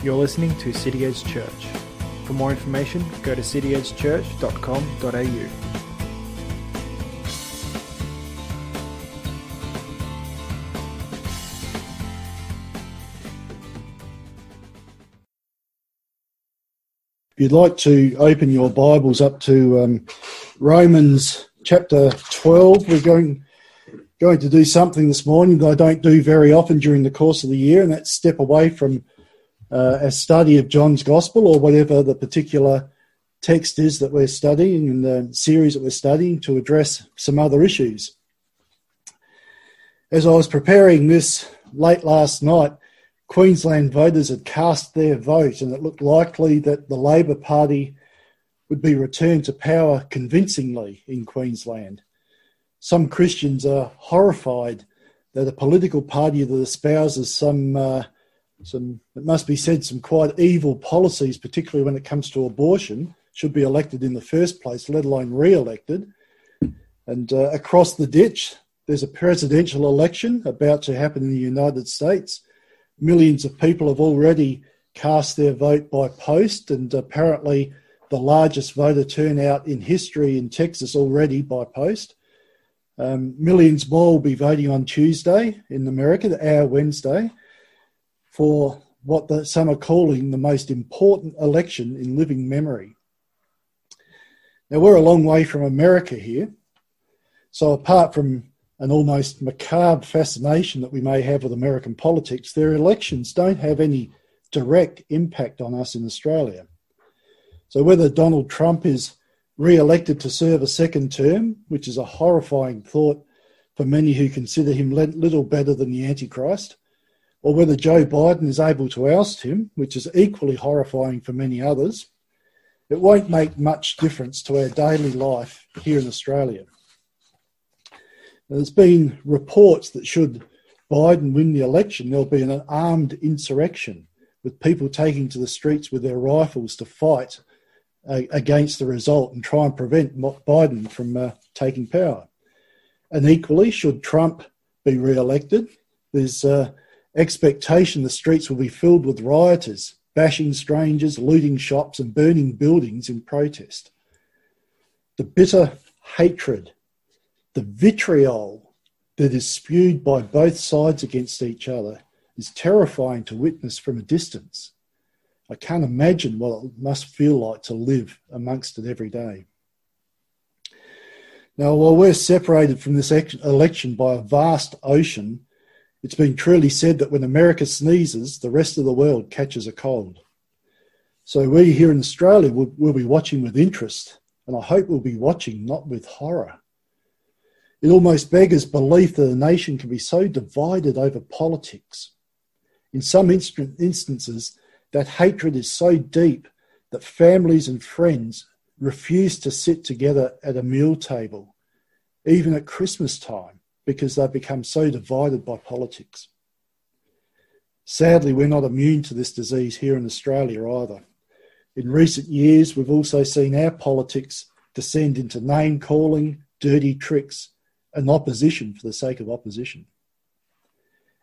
You're listening to City Edge Church. For more information, go to cityedgechurch.com.au. If you'd like to open your Bibles up to Romans chapter 12, we're going to do something this morning that I don't do very often during the course of the year, and that's step away from a study of John's Gospel or whatever the particular text is that we're studying in the series that we're studying to address some other issues. As I was preparing this late last night, Queensland voters had cast their vote and it looked likely that the Labor Party would be returned to power convincingly in Queensland. Some Christians are horrified that a political party that espouses some quite evil policies, particularly when it comes to abortion, should be elected in the first place, let alone re-elected. And across the ditch, there's a presidential election about to happen in the United States. Millions of people have already cast their vote by post, and apparently the largest voter turnout in history in Texas already by post. Millions more will be voting on Tuesday in America, our Wednesday, for what some are calling the most important election in living memory. Now, we're a long way from America here, so apart from an almost macabre fascination that we may have with American politics, their elections don't have any direct impact on us in Australia. So whether Donald Trump is re-elected to serve a second term, which is a horrifying thought for many who consider him little better than the Antichrist, or whether Joe Biden is able to oust him, which is equally horrifying for many others, it won't make much difference to our daily life here in Australia. Now, there's been reports that should Biden win the election, there'll be an armed insurrection with people taking to the streets with their rifles to fight against the result and try and prevent Biden from taking power. And equally, should Trump be re-elected, there's expectation the streets will be filled with rioters, bashing strangers, looting shops and burning buildings in protest. The bitter hatred, the vitriol that is spewed by both sides against each other is terrifying to witness from a distance. I can't imagine what it must feel like to live amongst it every day. Now, while we're separated from this election by a vast ocean, it's been truly said that when America sneezes, the rest of the world catches a cold. So we here in Australia will be watching with interest, and I hope we'll be watching not with horror. It almost beggars belief that a nation can be so divided over politics. In some instances, that hatred is so deep that families and friends refuse to sit together at a meal table, even at Christmas time, because they've become so divided by politics. Sadly, we're not immune to this disease here in Australia either. In recent years, we've also seen our politics descend into name-calling, dirty tricks, and opposition for the sake of opposition.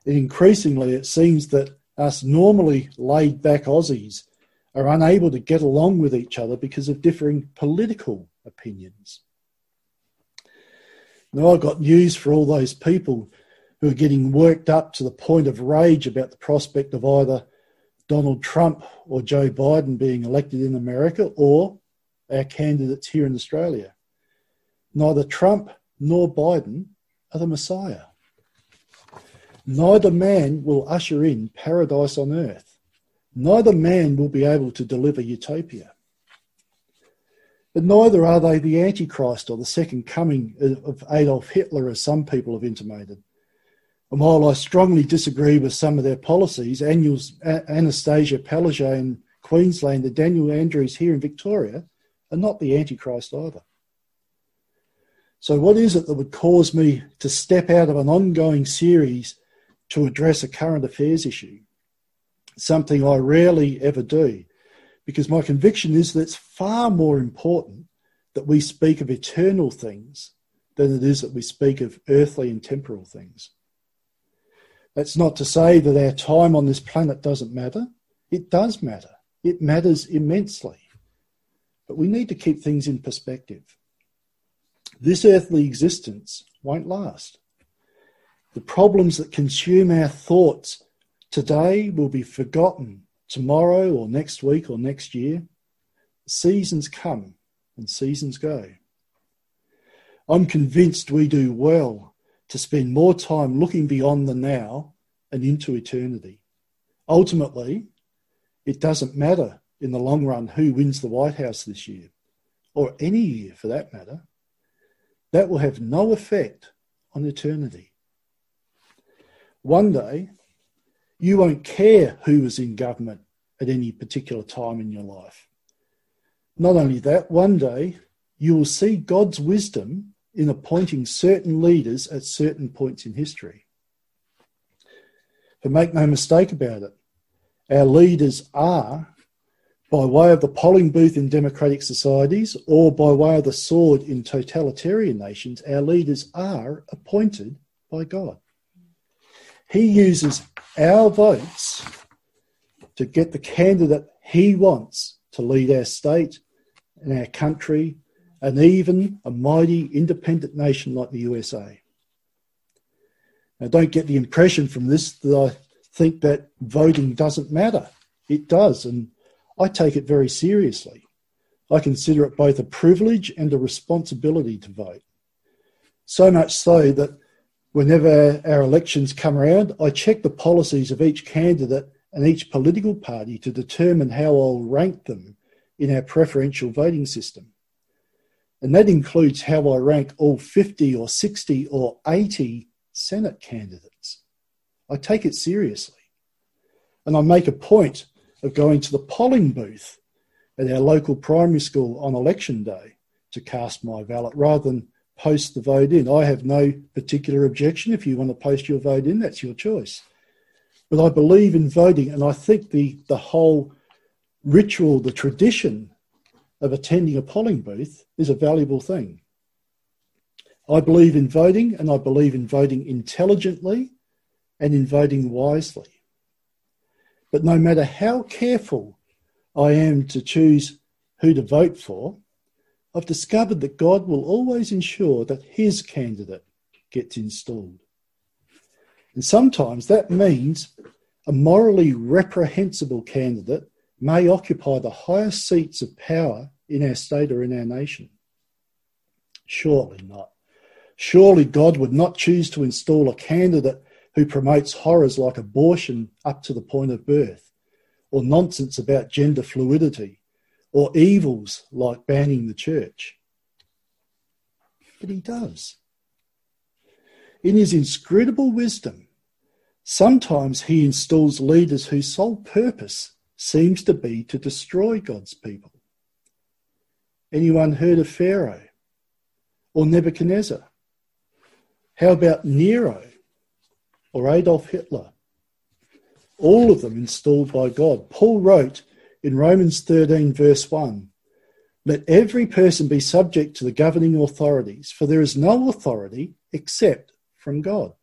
And increasingly, it seems that us normally laid-back Aussies are unable to get along with each other because of differing political opinions. Now, I've got news for all those people who are getting worked up to the point of rage about the prospect of either Donald Trump or Joe Biden being elected in America or our candidates here in Australia. Neither Trump nor Biden are the Messiah. Neither man will usher in paradise on earth. Neither man will be able to deliver utopia. But neither are they the Antichrist or the second coming of Adolf Hitler, as some people have intimated. And while I strongly disagree with some of their policies, Anastasia Palaszczuk in Queensland and Daniel Andrews here in Victoria are not the Antichrist either. So what is it that would cause me to step out of an ongoing series to address a current affairs issue? Something I rarely ever do, because my conviction is that it's far more important that we speak of eternal things than it is that we speak of earthly and temporal things. That's not to say that our time on this planet doesn't matter. It does matter. It matters immensely. But we need to keep things in perspective. This earthly existence won't last. The problems that consume our thoughts today will be forgotten tomorrow or next week or next year. Seasons come and seasons go. I'm convinced we do well to spend more time looking beyond the now and into eternity. Ultimately, it doesn't matter in the long run who wins the White House this year, or any year for that matter. That will have no effect on eternity. One day, you won't care who was in government at any particular time in your life. Not only that, one day you will see God's wisdom in appointing certain leaders at certain points in history. But make no mistake about it, our leaders are, by way of the polling booth in democratic societies or by way of the sword in totalitarian nations, our leaders are appointed by God. He uses our votes to get the candidate he wants to lead our state and our country and even a mighty independent nation like the USA. Now, don't get the impression from this that I think that voting doesn't matter. It does, and I take it very seriously. I consider it both a privilege and a responsibility to vote. So much so that whenever our elections come around, I check the policies of each candidate and each political party to determine how I'll rank them in our preferential voting system. And that includes how I rank all 50 or 60 or 80 Senate candidates. I take it seriously. And I make a point of going to the polling booth at our local primary school on election day to cast my ballot rather than post the vote in. I have no particular objection. If you want to post your vote in, that's your choice. But I believe in voting, and I think the whole ritual, the tradition of attending a polling booth is a valuable thing. I believe in voting, and I believe in voting intelligently and in voting wisely. But no matter how careful I am to choose who to vote for, I've discovered that God will always ensure that his candidate gets installed. And sometimes that means a morally reprehensible candidate may occupy the highest seats of power in our state or in our nation. Surely not. Surely God would not choose to install a candidate who promotes horrors like abortion up to the point of birth, or nonsense about gender fluidity, or evils like banning the church. But he does. In his inscrutable wisdom, sometimes he installs leaders whose sole purpose seems to be to destroy God's people. Anyone heard of Pharaoh or Nebuchadnezzar? How about Nero or Adolf Hitler? All of them installed by God. Paul wrote in Romans 13 verse 1, "Let every person be subject to the governing authorities, for there is no authority except from God.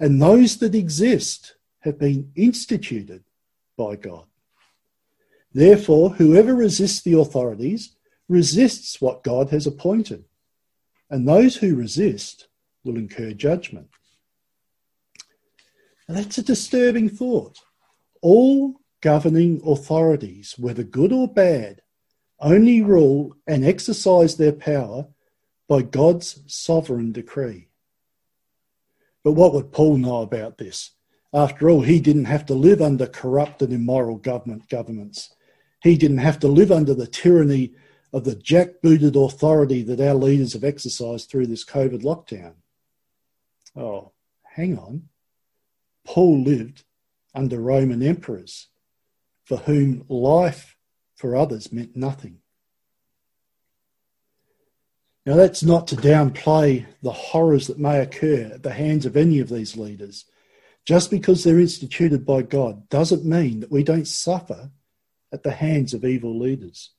And those that exist have been instituted by God. Therefore, whoever resists the authorities resists what God has appointed, and those who resist will incur judgment." Now, that's a disturbing thought. All governing authorities, whether good or bad, only rule and exercise their power by God's sovereign decree. But what would Paul know about this? After all, he didn't have to live under corrupt and immoral governments. He didn't have to live under the tyranny of the jackbooted authority that our leaders have exercised through this COVID lockdown. Oh, hang on. Paul lived under Roman emperors for whom life for others meant nothing. Now, that's not to downplay the horrors that may occur at the hands of any of these leaders. Just because they're instituted by God doesn't mean that we don't suffer at the hands of evil leaders.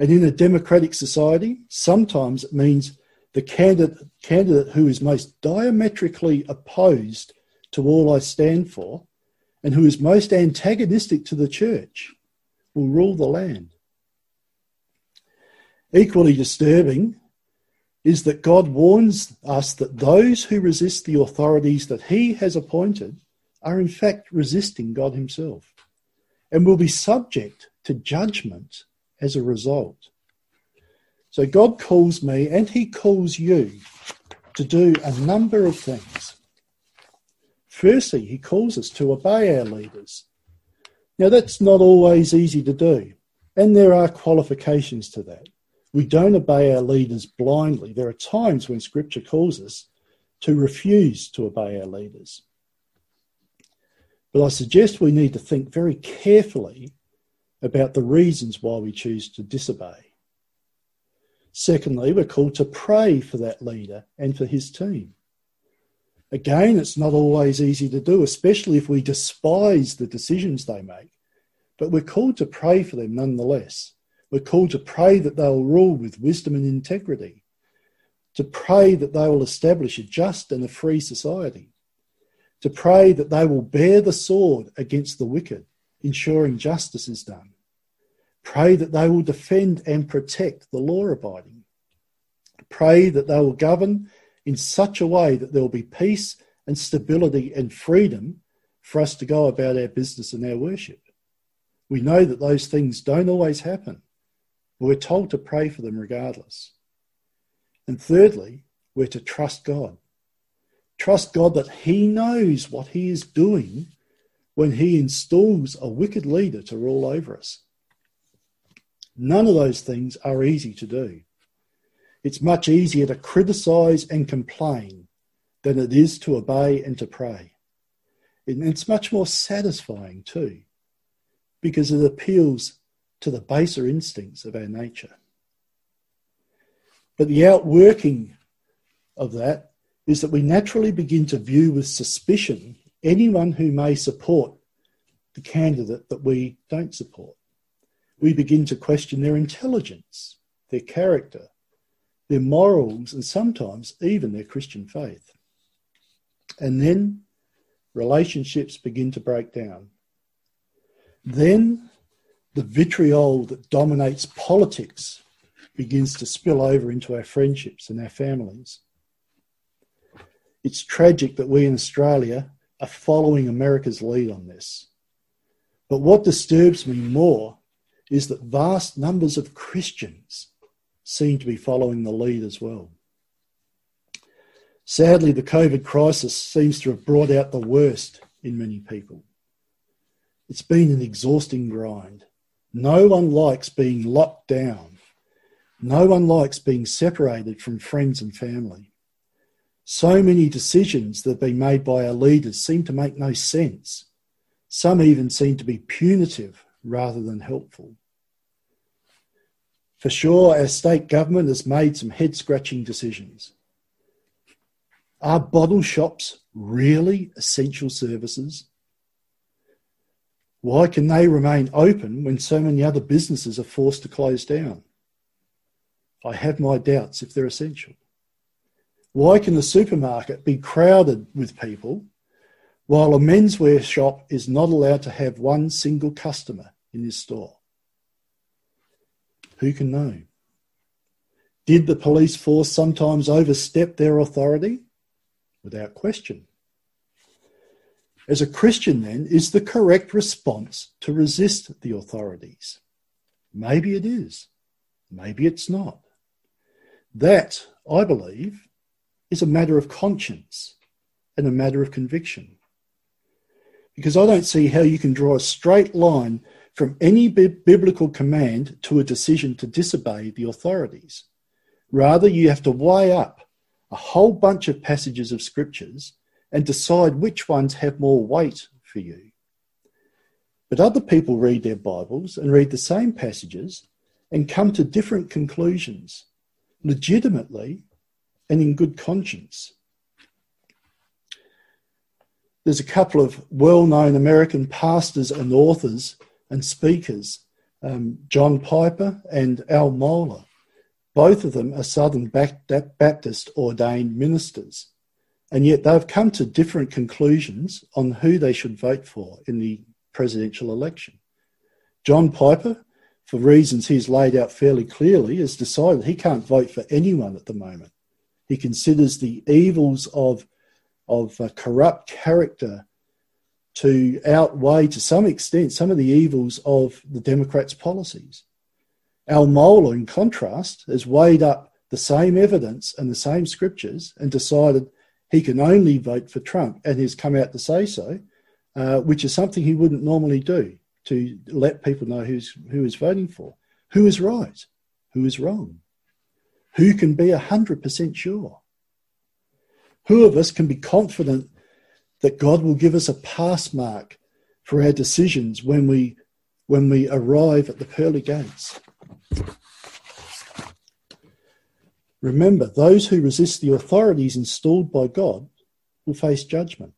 And in a democratic society, sometimes it means the candidate who is most diametrically opposed to all I stand for and who is most antagonistic to the church will rule the land. Equally disturbing is that God warns us that those who resist the authorities that he has appointed are in fact resisting God himself and will be subject to judgment as a result. So God calls me and he calls you to do a number of things. Firstly, he calls us to obey our leaders. Now, that's not always easy to do, and there are qualifications to that. We don't obey our leaders blindly. There are times when Scripture calls us to refuse to obey our leaders. But I suggest we need to think very carefully about the reasons why we choose to disobey. Secondly, we're called to pray for that leader and for his team. Again, it's not always easy to do, especially if we despise the decisions they make. But we're called to pray for them nonetheless. We're called to pray that they'll rule with wisdom and integrity, to pray that they will establish a just and a free society, to pray that they will bear the sword against the wicked, ensuring justice is done. Pray that they will defend and protect the law-abiding. Pray that they will govern in such a way that there will be peace and stability and freedom for us to go about our business and our worship. We know that those things don't always happen. We're told to pray for them regardless. And thirdly, we're to trust God. Trust God that he knows what he is doing when he installs a wicked leader to rule over us. None of those things are easy to do. It's much easier to criticise and complain than it is to obey and to pray. And it's much more satisfying too, because it appeals to the baser instincts of our nature. But the outworking of that is that we naturally begin to view with suspicion anyone who may support the candidate that we don't support. We begin to question their intelligence, their character, their morals, and sometimes even their Christian faith. And then relationships begin to break down. Then the vitriol that dominates politics begins to spill over into our friendships and our families. It's tragic that we in Australia are following America's lead on this. But what disturbs me more is that vast numbers of Christians seem to be following the lead as well. Sadly, the COVID crisis seems to have brought out the worst in many people. It's been an exhausting grind. No one likes being locked down. No one likes being separated from friends and family. So many decisions that have been made by our leaders seem to make no sense. Some even seem to be punitive rather than helpful. For sure, our state government has made some head-scratching decisions. Are bottle shops really essential services? Why can they remain open when so many other businesses are forced to close down? I have my doubts if they're essential. Why can the supermarket be crowded with people while a menswear shop is not allowed to have one single customer in this store? Who can know? Did the police force sometimes overstep their authority? Without question. As a Christian, then, is the correct response to resist the authorities? Maybe it is. Maybe it's not. That, I believe, is a matter of conscience and a matter of conviction. Because I don't see how you can draw a straight line from any biblical command to a decision to disobey the authorities. Rather, you have to weigh up a whole bunch of passages of scriptures and decide which ones have more weight for you. But other people read their Bibles and read the same passages and come to different conclusions, legitimately and in good conscience. There's a couple of well-known American pastors and authors and speakers, John Piper and Al Mohler. Both of them are Southern Baptist ordained ministers. And yet they've come to different conclusions on who they should vote for in the presidential election. John Piper, for reasons he's laid out fairly clearly, has decided he can't vote for anyone at the moment. He considers the evils of corrupt character to outweigh, to some extent, some of the evils of the Democrats' policies. Al Mohler, in contrast, has weighed up the same evidence and the same scriptures and decided he can only vote for Trump, and he's come out to say so, which is something he wouldn't normally do, to let people know who is voting for. Who is right? Who is wrong? Who can be 100% sure? Who of us can be confident that God will give us a pass mark for our decisions when we arrive at the pearly gates? Remember, those who resist the authorities installed by God will face judgment.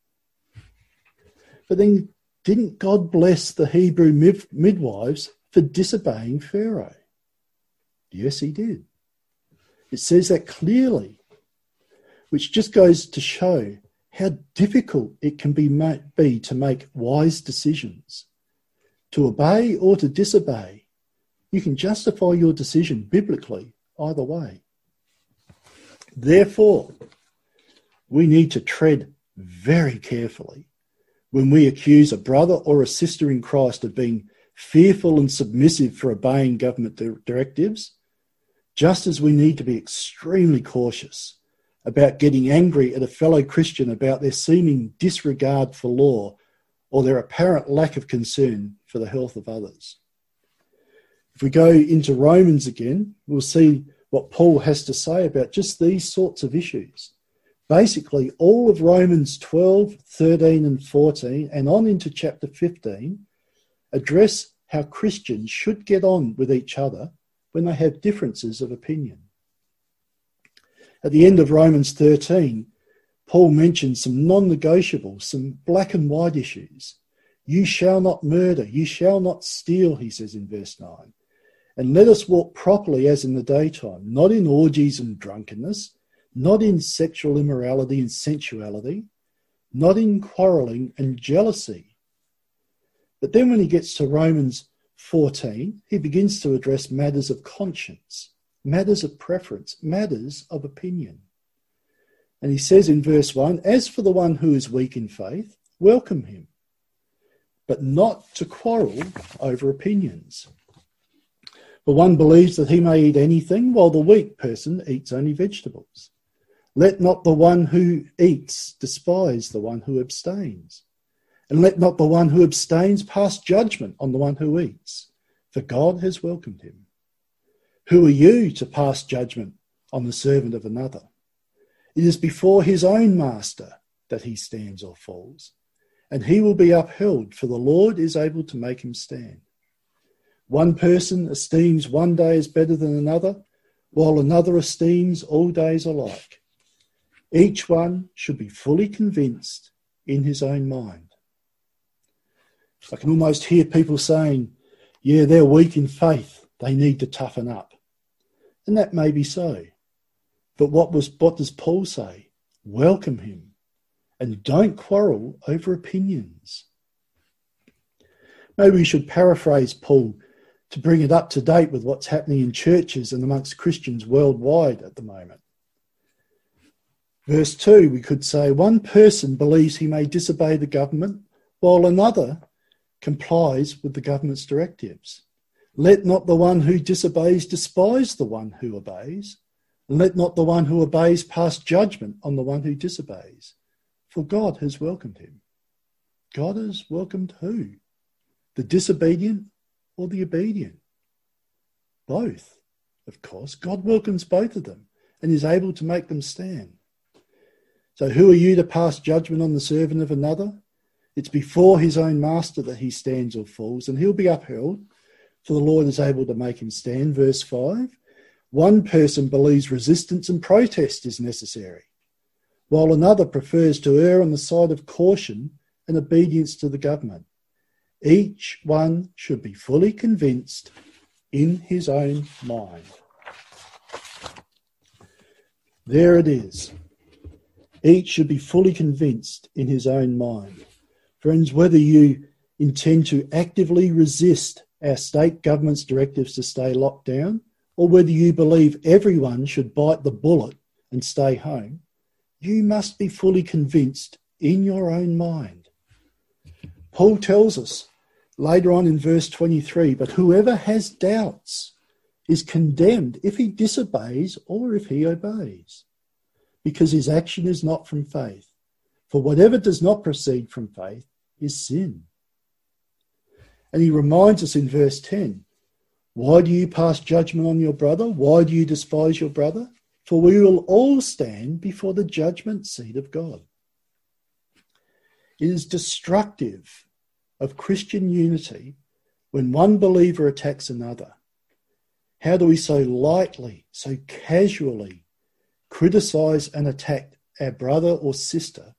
But then, didn't God bless the Hebrew midwives for disobeying Pharaoh? Yes, he did. It says that clearly, which just goes to show how difficult it can be to make wise decisions. To obey or to disobey, you can justify your decision biblically either way. Therefore, we need to tread very carefully when we accuse a brother or a sister in Christ of being fearful and submissive for obeying government directives, just as we need to be extremely cautious about getting angry at a fellow Christian about their seeming disregard for law or their apparent lack of concern for the health of others. If we go into Romans again, we'll see what Paul has to say about just these sorts of issues. Basically, all of Romans 12, 13 and 14 and on into chapter 15 address how Christians should get on with each other when they have differences of opinion. At the end of Romans 13, Paul mentions some non-negotiables, some black and white issues. You shall not murder, you shall not steal, he says in verse 9. And let us walk properly as in the daytime, not in orgies and drunkenness, not in sexual immorality and sensuality, not in quarrelling and jealousy. But then when he gets to Romans 14, he begins to address matters of conscience, matters of preference, matters of opinion. And he says in verse 1, as for the one who is weak in faith, welcome him, but not to quarrel over opinions. For one believes that he may eat anything, while the weak person eats only vegetables. Let not the one who eats despise the one who abstains. And let not the one who abstains pass judgment on the one who eats, for God has welcomed him. Who are you to pass judgment on the servant of another? It is before his own master that he stands or falls, and he will be upheld, for the Lord is able to make him stand. One person esteems one day as better than another, while another esteems all days alike. Each one should be fully convinced in his own mind. I can almost hear people saying, yeah, they're weak in faith, they need to toughen up. And that may be so. But what does Paul say? Welcome him and don't quarrel over opinions. Maybe we should paraphrase Paul to bring it up to date with what's happening in churches and amongst Christians worldwide at the moment. Verse 2, we could say, one person believes he may disobey the government, while another complies with the government's directives. Let not the one who disobeys despise the one who obeys, and let not the one who obeys pass judgment on the one who disobeys, for God has welcomed him. God has welcomed who? The disobedient or the obedient? Both, of course. God welcomes both of them and is able to make them stand. So who are you to pass judgment on the servant of another? It's before his own master that he stands or falls, and he'll be upheld, for the Lord is able to make him stand. Verse 5, one person believes resistance and protest is necessary, while another prefers to err on the side of caution and obedience to the government. Each one should be fully convinced in his own mind. There it is. Each should be fully convinced in his own mind. Friends, whether you intend to actively resist our state government's directives to stay locked down, or whether you believe everyone should bite the bullet and stay home, you must be fully convinced in your own mind. Paul tells us later on in verse 23, but whoever has doubts is condemned if he disobeys or if he obeys, because his action is not from faith. For whatever does not proceed from faith is sin. And he reminds us in verse 10, why do you pass judgment on your brother? Why do you despise your brother? For we will all stand before the judgment seat of God. It is destructive of Christian unity when one believer attacks another. How do we so lightly, so casually criticise and attack our brother or sister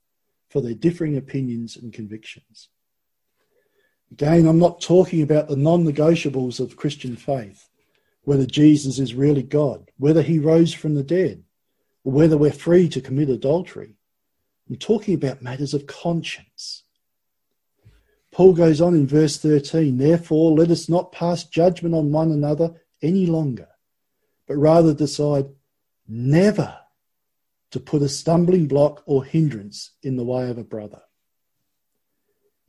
for their differing opinions and convictions? Again, I'm not talking about the non-negotiables of Christian faith, whether Jesus is really God, whether he rose from the dead, or whether we're free to commit adultery. I'm talking about matters of conscience. Paul goes on in verse 13, therefore, let us not pass judgment on one another any longer, but rather decide never to put a stumbling block or hindrance in the way of a brother.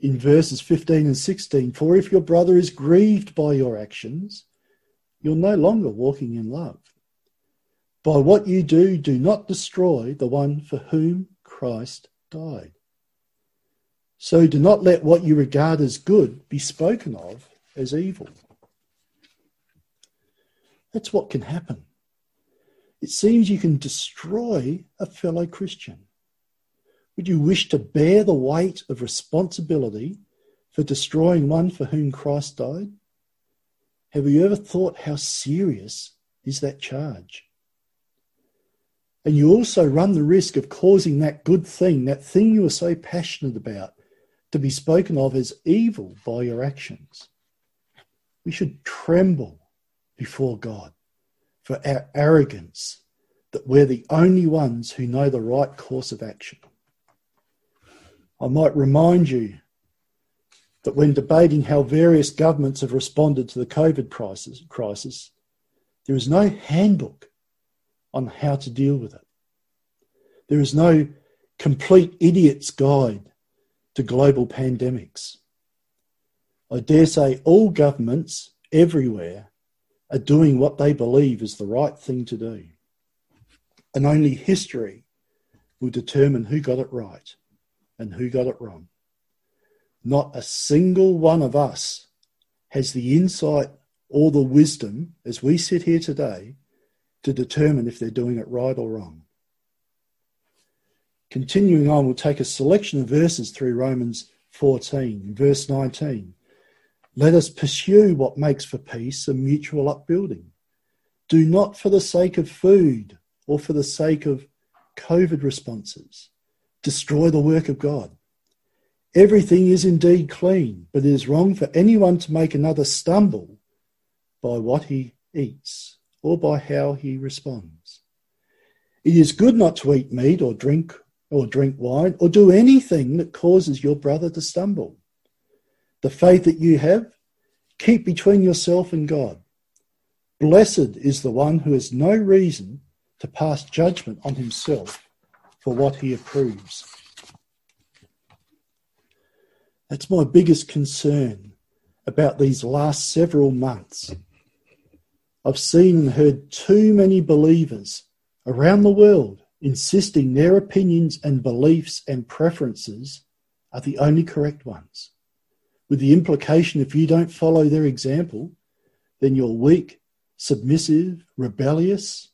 In verses 15 and 16, for if your brother is grieved by your actions, you're no longer walking in love. By what you do, do not destroy the one for whom Christ died. So do not let what you regard as good be spoken of as evil. That's what can happen. It seems you can destroy a fellow Christian. Would you wish to bear the weight of responsibility for destroying one for whom Christ died? Have you ever thought how serious is that charge? And you also run the risk of causing that good thing, that thing you are so passionate about, to be spoken of as evil by your actions. We should tremble before God for our arrogance that we're the only ones who know the right course of action. I might remind you that when debating how various governments have responded to the COVID crisis, there is no handbook on how to deal with it. There is no complete idiot's guide to global pandemics. I dare say all governments everywhere are doing what they believe is the right thing to do. And only history will determine who got it right and who got it wrong. Not a single one of us has the insight or the wisdom, as we sit here today, to determine if they're doing it right or wrong. Continuing on, we'll take a selection of verses through Romans 14, verse 19. Let us pursue what makes for peace and mutual upbuilding. Do not for the sake of food or for the sake of COVID responses destroy the work of God. Everything is indeed clean, but it is wrong for anyone to make another stumble by what he eats or by how he responds. It is good not to eat meat or drink wine or do anything that causes your brother to stumble. The faith that you have, keep between yourself and God. Blessed is the one who has no reason to pass judgment on himself for what he approves. That's my biggest concern about these last several months. I've seen and heard too many believers around the world insisting their opinions and beliefs and preferences are the only correct ones, with the implication if you don't follow their example, then you're weak, submissive, rebellious,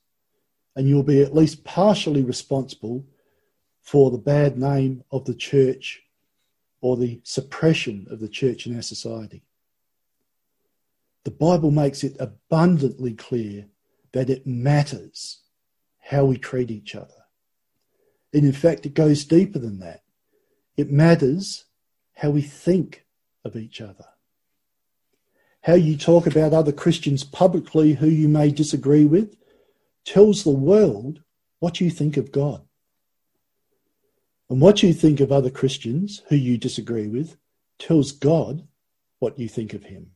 and you'll be at least partially responsible for the bad name of the church or the suppression of the church in our society. The Bible makes it abundantly clear that it matters how we treat each other. And in fact, it goes deeper than that. It matters how we think of each other. How you talk about other Christians publicly who you may disagree with tells the world what you think of God. And what you think of other Christians who you disagree with tells God what you think of him.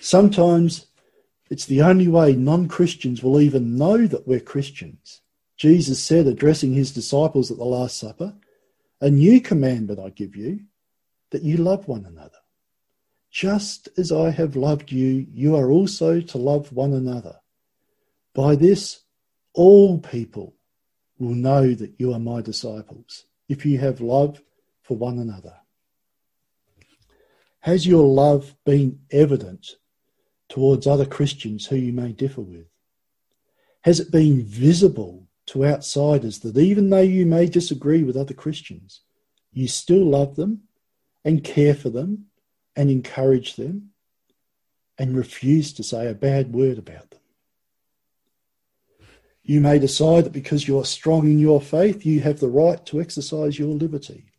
Sometimes it's the only way non-Christians will even know that we're Christians. Jesus said, addressing his disciples at the Last Supper, "A new commandment I give you, that you love one another. Just as I have loved you, you are also to love one another. By this, all people will know that you are my disciples, if you have love for one another." Has your love been evident towards other Christians who you may differ with? Has it been visible to outsiders that even though you may disagree with other Christians, you still love them and care for them and encourage them and refuse to say a bad word about them? You may decide that because you're strong in your faith, you have the right to exercise your liberty.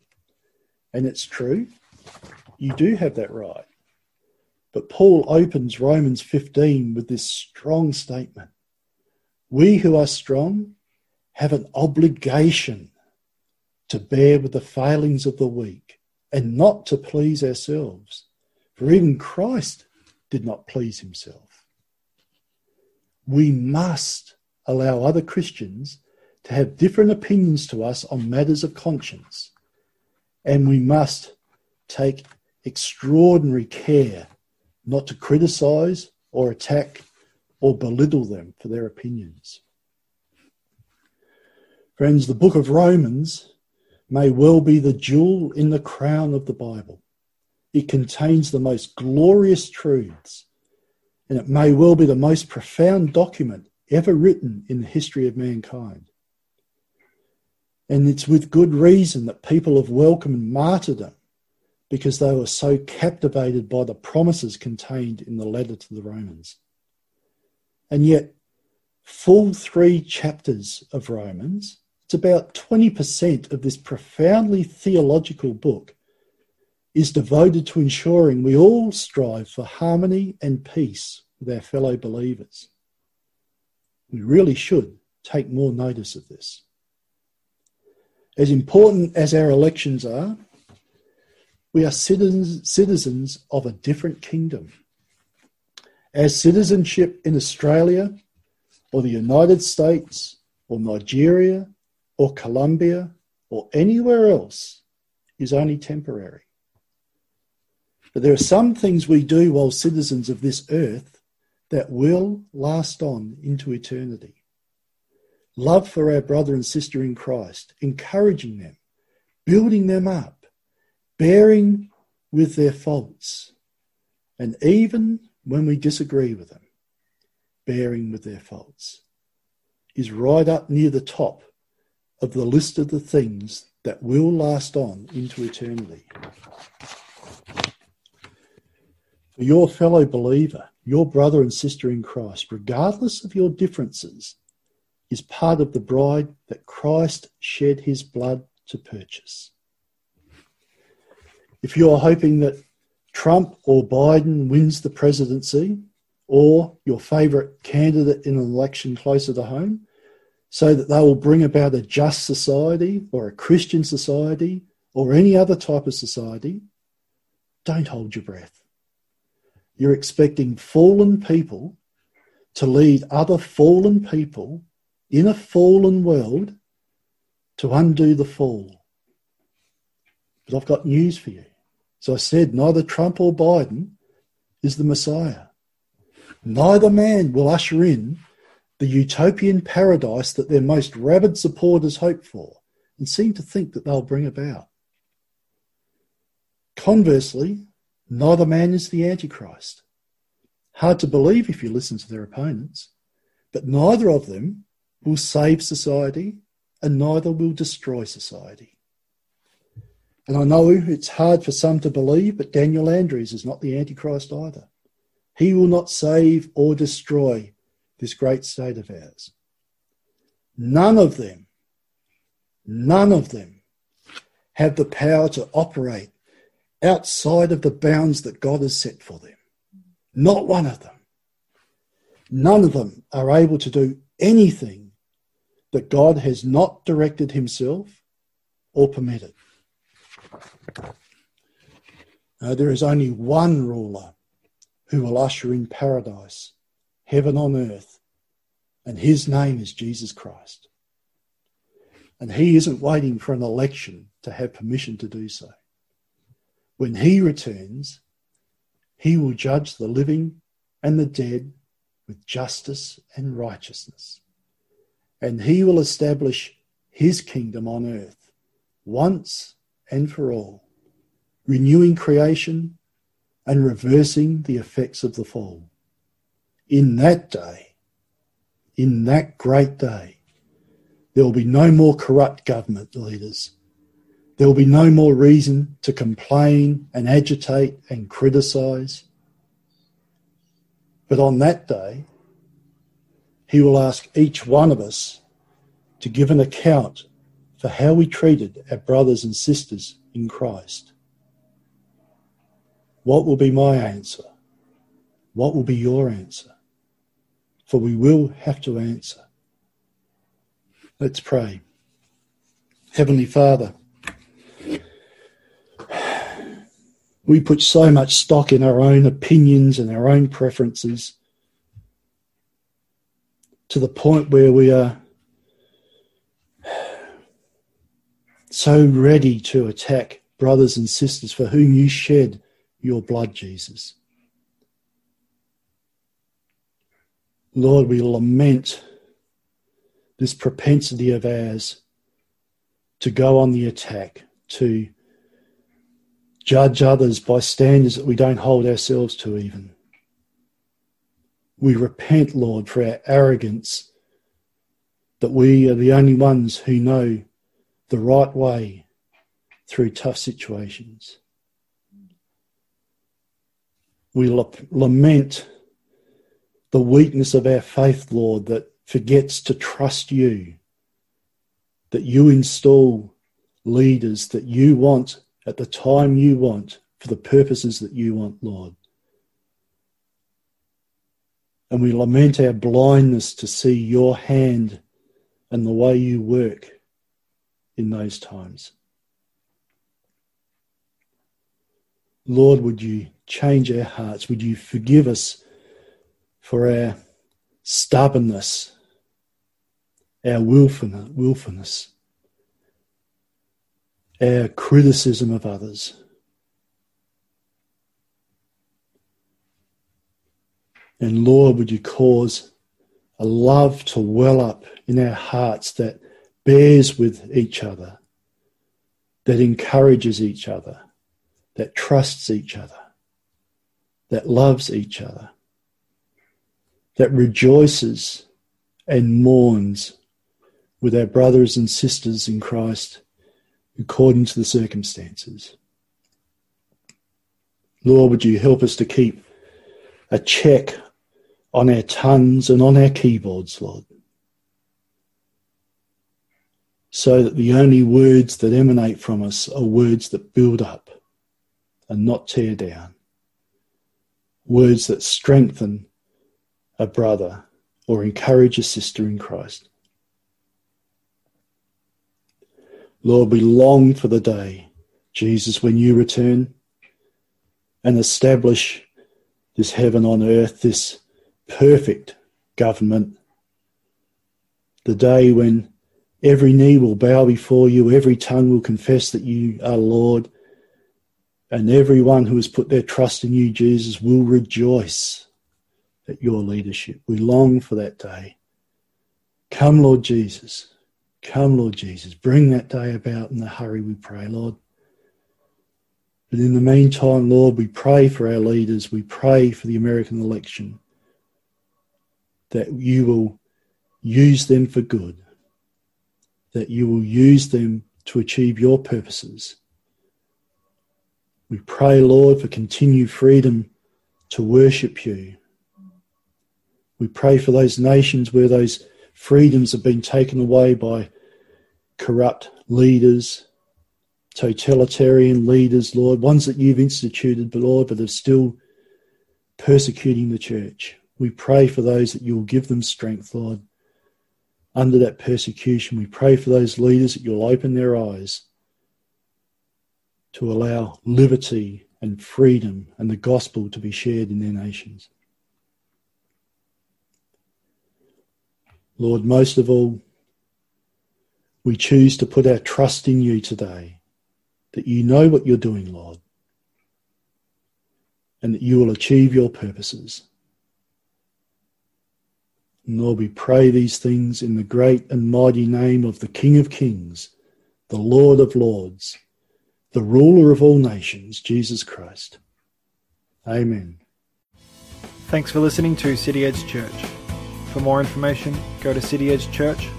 And it's true, you do have that right. But Paul opens Romans 15 with this strong statement. We who are strong have an obligation to bear with the failings of the weak and not to please ourselves, for even Christ did not please himself. We must allow other Christians to have different opinions to us on matters of conscience, and we must take extraordinary care not to criticise or attack or belittle them for their opinions. Friends, the book of Romans may well be the jewel in the crown of the Bible. It contains the most glorious truths, and it may well be the most profound document ever written in the history of mankind. And it's with good reason that people have welcomed martyrdom, because they were so captivated by the promises contained in the letter to the Romans. And yet, full 3 chapters of Romans, it's about 20% of this profoundly theological book, is devoted to ensuring we all strive for harmony and peace with our fellow believers. We really should take more notice of this. As important as our elections are, we are citizens of a different kingdom. Our citizenship in Australia or the United States or Nigeria or Colombia or anywhere else is only temporary. But there are some things we do while citizens of this earth that will last on into eternity. Love for our brother and sister in Christ, encouraging them, building them up, bearing with their faults, and even when we disagree with them, bearing with their faults, is right up near the top of the list of the things that will last on into eternity. For your fellow believer, your brother and sister in Christ, regardless of your differences, is part of the bride that Christ shed his blood to purchase. If you're hoping that Trump or Biden wins the presidency, or your favourite candidate in an election closer to home, so that they will bring about a just society or a Christian society or any other type of society, don't hold your breath. You're expecting fallen people to lead other fallen people in a fallen world to undo the fall. But I've got news for you. So I said, neither Trump or Biden is the Messiah. Neither man will usher in the utopian paradise that their most rabid supporters hope for and seem to think that they'll bring about. Conversely, neither man is the Antichrist. Hard to believe if you listen to their opponents, but neither of them will save society and neither will destroy society. And I know it's hard for some to believe, but Daniel Andrews is not the Antichrist either. He will not save or destroy this great state of ours. None of them have the power to operate outside of the bounds that God has set for them. Not one of them. None of them are able to do anything that God has not directed himself or permitted. No, there is only one ruler who will usher in paradise, heaven on earth, and his name is Jesus Christ. And he isn't waiting for an election to have permission to do so. When he returns, he will judge the living and the dead with justice and righteousness. And he will establish his kingdom on earth once and for all, renewing creation and reversing the effects of the fall. In that day, in that great day, there will be no more corrupt government leaders. There will be no more reason to complain and agitate and criticise. But on that day, he will ask each one of us to give an account for how we treated our brothers and sisters in Christ. What will be my answer? What will be your answer? For we will have to answer. Let's pray. Heavenly Father, we put so much stock in our own opinions and our own preferences to the point where we are so ready to attack brothers and sisters for whom you shed your blood, Jesus. Lord, we lament this propensity of ours to go on the attack, to judge others by standards that we don't hold ourselves to even. We repent, Lord, for our arrogance that we are the only ones who know the right way through tough situations. We lament the weakness of our faith, Lord, that forgets to trust you, that you install leaders that you want at the time you want for the purposes that you want, Lord. And we lament our blindness to see your hand and the way you work in those times. Lord, would you change our hearts? Would you forgive us for our stubbornness, our willfulness, our criticism of others. And Lord, would you cause a love to well up in our hearts that bears with each other, that encourages each other, that trusts each other, that loves each other, that rejoices and mourns with our brothers and sisters in Christ according to the circumstances. Lord, would you help us to keep a check on our tongues and on our keyboards, Lord, so that the only words that emanate from us are words that build up and not tear down, words that strengthen a brother or encourage a sister in Christ. Lord, we long for the day, Jesus, when you return and establish this heaven on earth, this perfect government, the day when every knee will bow before you, every tongue will confess that you are Lord, and everyone who has put their trust in you, Jesus, will rejoice at your leadership. We long for that day. Come, Lord Jesus. Come, Lord Jesus. Bring that day about in a hurry, we pray, Lord. But in the meantime, Lord, we pray for our leaders. We pray for the American election, that you will use them for good, that you will use them to achieve your purposes. We pray, Lord, for continued freedom to worship you. We pray for those nations where those freedoms have been taken away by corrupt leaders, totalitarian leaders, Lord, ones that you've instituted, but Lord, but are still persecuting the church. We pray for those that you'll give them strength, Lord, under that persecution. We pray for those leaders that you'll open their eyes to allow liberty and freedom and the gospel to be shared in their nations. Lord, most of all, we choose to put our trust in you today, that you know what you're doing, Lord, and that you will achieve your purposes. And Lord, we pray these things in the great and mighty name of the King of Kings, the Lord of Lords, the ruler of all nations, Jesus Christ. Amen. Thanks for listening to City Edge Church. For more information, go to cityedgechurch.com.au.